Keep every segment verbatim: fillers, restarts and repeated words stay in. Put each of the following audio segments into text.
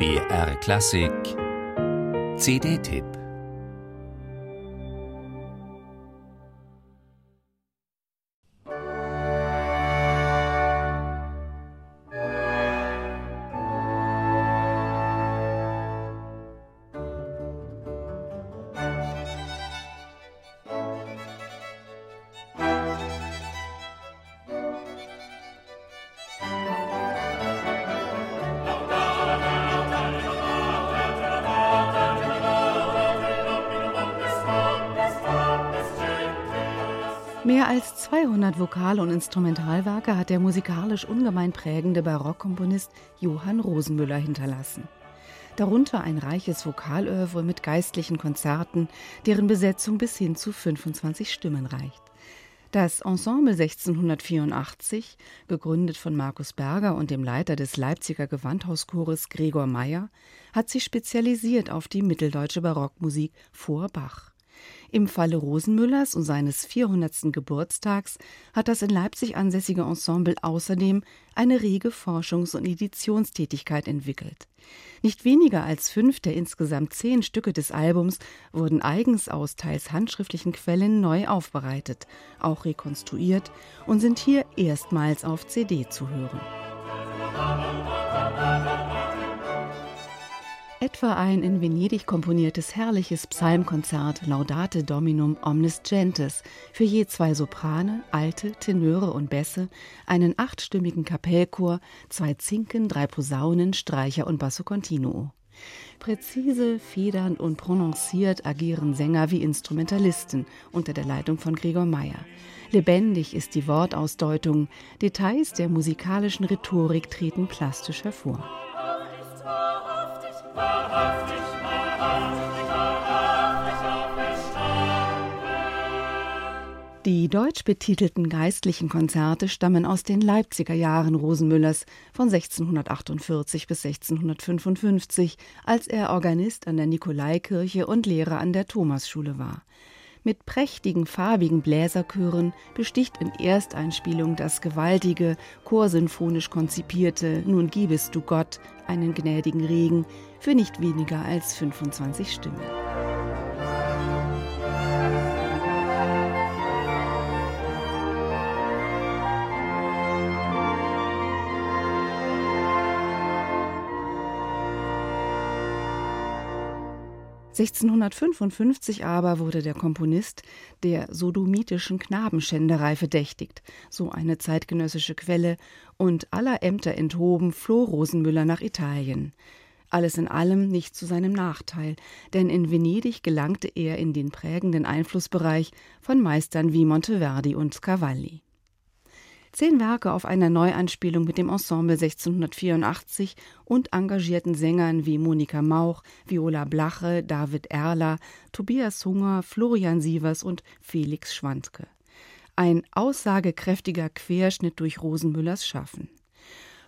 B R Klassik C D-Tipp. Mehr als zweihundert Vokal- und Instrumentalwerke hat der musikalisch ungemein prägende Barockkomponist Johann Rosenmüller hinterlassen. Darunter ein reiches Vokalœuvre mit geistlichen Konzerten, deren Besetzung bis hin zu fünfundzwanzig Stimmen reicht. Das Ensemble sechzehnhundertvierundachtzig, gegründet von Markus Berger und dem Leiter des Leipziger Gewandhauschores Gregor Meyer, hat sich spezialisiert auf die mitteldeutsche Barockmusik vor Bach. Im Falle Rosenmüllers und seines vierhundertsten Geburtstags hat das in Leipzig ansässige Ensemble außerdem eine rege Forschungs- und Editionstätigkeit entwickelt. Nicht weniger als fünf der insgesamt zehn Stücke des Albums wurden eigens aus teils handschriftlichen Quellen neu aufbereitet, auch rekonstruiert und sind hier erstmals auf C D zu hören. Etwa ein in Venedig komponiertes herrliches Psalmkonzert Laudate Dominum Omnis Gentes für je zwei Soprane, Alte, Tenöre und Bässe, einen achtstimmigen Kapellchor, zwei Zinken, drei Posaunen, Streicher und Basso Continuo. Präzise, federnd und prononciert agieren Sänger wie Instrumentalisten unter der Leitung von Gregor Meyer. Lebendig ist die Wortausdeutung, Details der musikalischen Rhetorik treten plastisch hervor. Die deutsch betitelten geistlichen Konzerte stammen aus den Leipziger Jahren Rosenmüllers von sechzehnhundertachtundvierzig bis sechzehnhundertfünfundfünfzig, als er Organist an der Nikolaikirche und Lehrer an der Thomasschule war. Mit prächtigen, farbigen Bläserchören besticht in Ersteinspielung das gewaltige, chorsinfonisch konzipierte Nun gibest du Gott einen gnädigen Regen für nicht weniger als fünfundzwanzig Stimmen. sechzehnhundertfünfundfünfzig aber wurde der Komponist der sodomitischen Knabenschänderei verdächtigt, so eine zeitgenössische Quelle, und aller Ämter enthoben, floh Rosenmüller nach Italien. Alles in allem nicht zu seinem Nachteil, denn in Venedig gelangte er in den prägenden Einflussbereich von Meistern wie Monteverdi und Cavalli. Zehn Werke auf einer Neuanspielung mit dem Ensemble sechzehnhundertvierundachtzig und engagierten Sängern wie Monika Mauch, Viola Blache, David Erler, Tobias Hunger, Florian Sievers und Felix Schwandke. Ein aussagekräftiger Querschnitt durch Rosenmüllers Schaffen.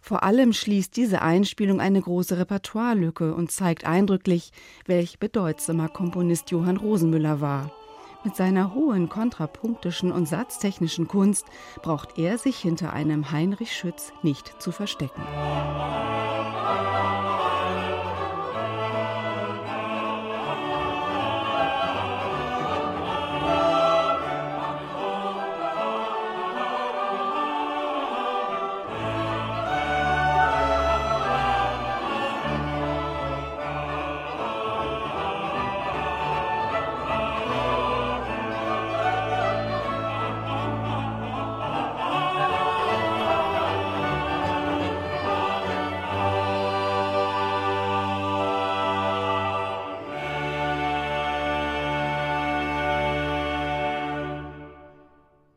Vor allem schließt diese Einspielung eine große Repertoirelücke und zeigt eindrücklich, welch bedeutsamer Komponist Johann Rosenmüller war. Mit seiner hohen kontrapunktischen und satztechnischen Kunst braucht er sich hinter einem Heinrich Schütz nicht zu verstecken.